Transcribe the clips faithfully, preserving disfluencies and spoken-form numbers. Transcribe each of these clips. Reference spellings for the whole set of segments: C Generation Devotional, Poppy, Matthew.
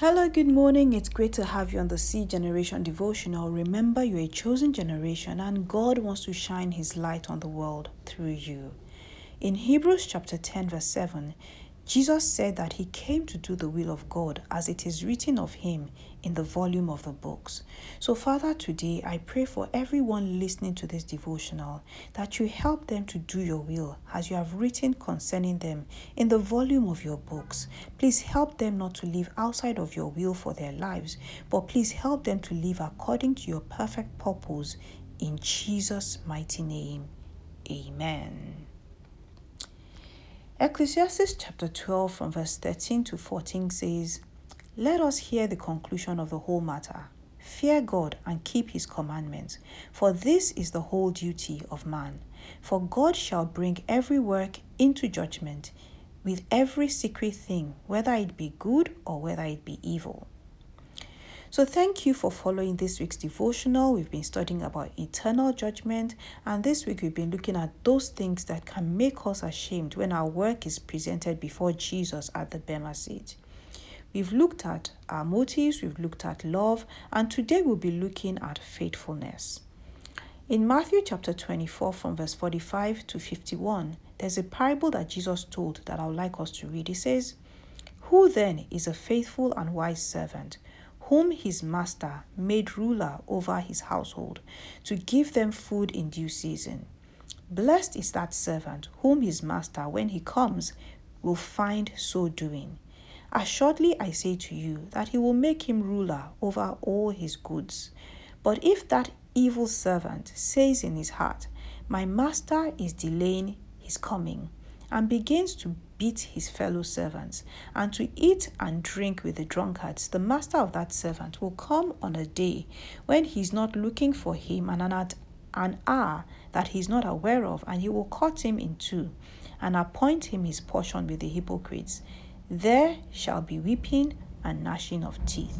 Hello, good morning. It's great to have you on the C Generation Devotional. Remember, you're a chosen generation and God wants to shine His light on the world through you. In Hebrews chapter ten verse seven, Jesus said that He came to do the will of God as it is written of Him in the volume of the books. So Father, today I pray for everyone listening to this devotional that you help them to do your will as you have written concerning them in the volume of your books. Please help them not to live outside of your will for their lives, but please help them to live according to your perfect purpose in Jesus' mighty name. Amen. Ecclesiastes chapter twelve from verse thirteen to fourteen says, "Let us hear the conclusion of the whole matter. Fear God and keep His commandments, for this is the whole duty of man. For God shall bring every work into judgment with every secret thing, whether it be good or whether it be evil." So thank you for following this week's devotional. We've been studying about eternal judgment, and this week we've been looking at those things that can make us ashamed when our work is presented before Jesus at the Bema seat. We've looked at our motives, we've looked at love, and today we'll be looking at faithfulness. In Matthew chapter twenty-four from verse forty-five to fifty-one, there's a parable that Jesus told that I would like us to read. He says, "Who then is a faithful and wise servant, whom his master made ruler over his household, to give them food in due season? Blessed is that servant whom his master, when he comes, will find so doing. Assuredly, I say to you that he will make him ruler over all his goods. But if that evil servant says in his heart, 'My master is delaying his coming,' and begins to beat his fellow servants, and to eat and drink with the drunkards, the master of that servant will come on a day when he is not looking for him, and at an hour that he is not aware of, and he will cut him in two, and appoint him his portion with the hypocrites. There shall be weeping and gnashing of teeth."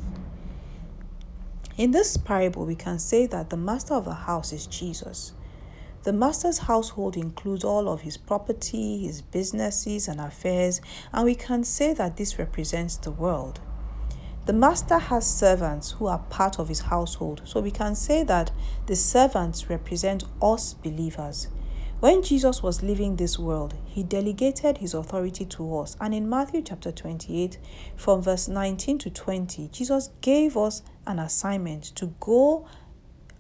In this parable, we can say that the master of the house is Jesus. The master's household includes all of his property, his businesses and affairs, and we can say that this represents the world. The master has servants who are part of his household, so we can say that the servants represent us believers. When Jesus was leaving this world, he delegated his authority to us, and in Matthew chapter twenty-eight, from verse nineteen to twenty, Jesus gave us an assignment to go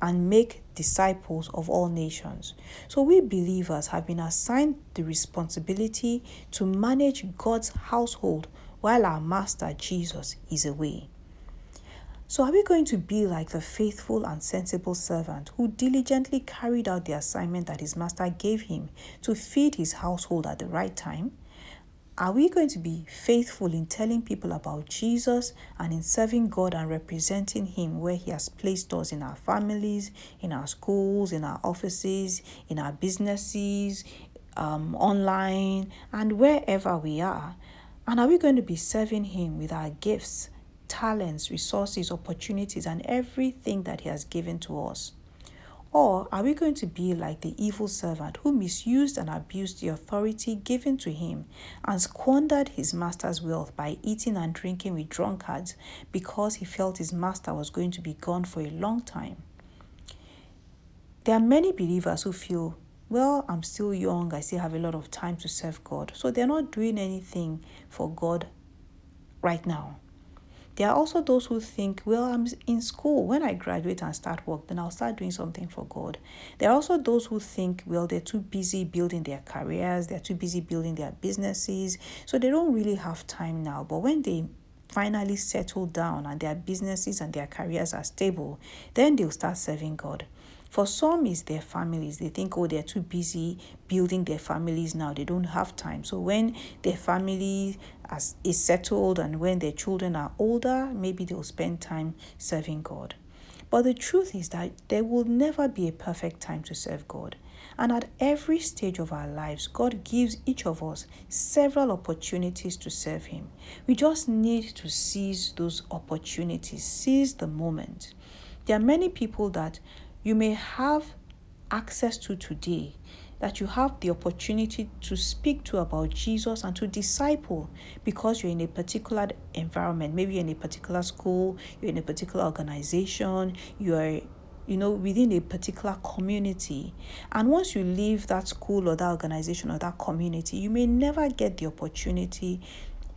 and make disciples of all nations. So we believers have been assigned the responsibility to manage God's household while our Master Jesus is away. So are we going to be like the faithful and sensible servant who diligently carried out the assignment that his Master gave him to feed his household at the right time? Are we going to be faithful in telling people about Jesus and in serving God and representing Him where He has placed us in our families, in our schools, in our offices, in our businesses, um, online, and wherever we are? And are we going to be serving Him with our gifts, talents, resources, opportunities, and everything that He has given to us? Or are we going to be like the evil servant who misused and abused the authority given to him and squandered his master's wealth by eating and drinking with drunkards because he felt his master was going to be gone for a long time? There are many believers who feel, "Well, I'm still young, I still have a lot of time to serve God," so they're not doing anything for God right now. There are also those who think, "Well, I'm in school. When I graduate and start work, then I'll start doing something for God." There are also those who think, "Well, they're too busy building their careers. They're too busy building their businesses. So they don't really have time now." But when they finally settle down and their businesses and their careers are stable, then they'll start serving God. For some, it's their families. They think, "Oh, they're too busy building their families now. They don't have time." So when their family is settled and when their children are older, maybe they'll spend time serving God. But the truth is that there will never be a perfect time to serve God. And at every stage of our lives, God gives each of us several opportunities to serve Him. We just need to seize those opportunities, seize the moment. There are many people that you may have access to today that you have the opportunity to speak to about Jesus and to disciple, because you're in a particular environment. Maybe you're in a particular school, you're in a particular organization, you're you know, within a particular community. And once you leave that school or that organization or that community, you may never get the opportunity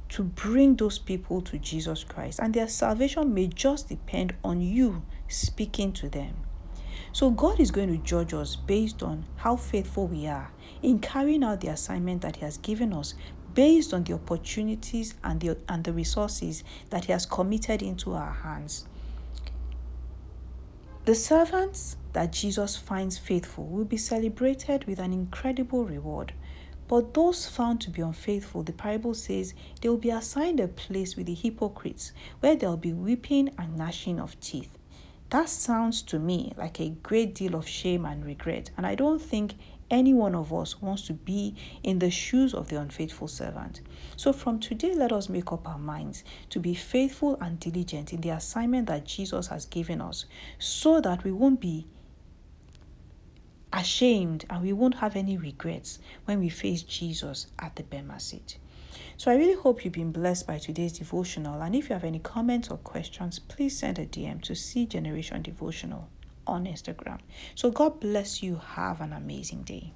to bring those people to Jesus Christ. And their salvation may just depend on you speaking to them. So God is going to judge us based on how faithful we are in carrying out the assignment that he has given us, based on the opportunities and the, and the resources that he has committed into our hands. The servants that Jesus finds faithful will be celebrated with an incredible reward. But those found to be unfaithful, the parable says, they will be assigned a place with the hypocrites, where there will be weeping and gnashing of teeth. That sounds to me like a great deal of shame and regret, and I don't think any one of us wants to be in the shoes of the unfaithful servant. So from today, let us make up our minds to be faithful and diligent in the assignment that Jesus has given us, so that we won't be ashamed and we won't have any regrets when we face Jesus at the Bema seat. So I really hope you've been blessed by today's devotional, and if you have any comments or questions, please send a D M to C Generation Devotional on Instagram. So God bless you. Have an amazing day.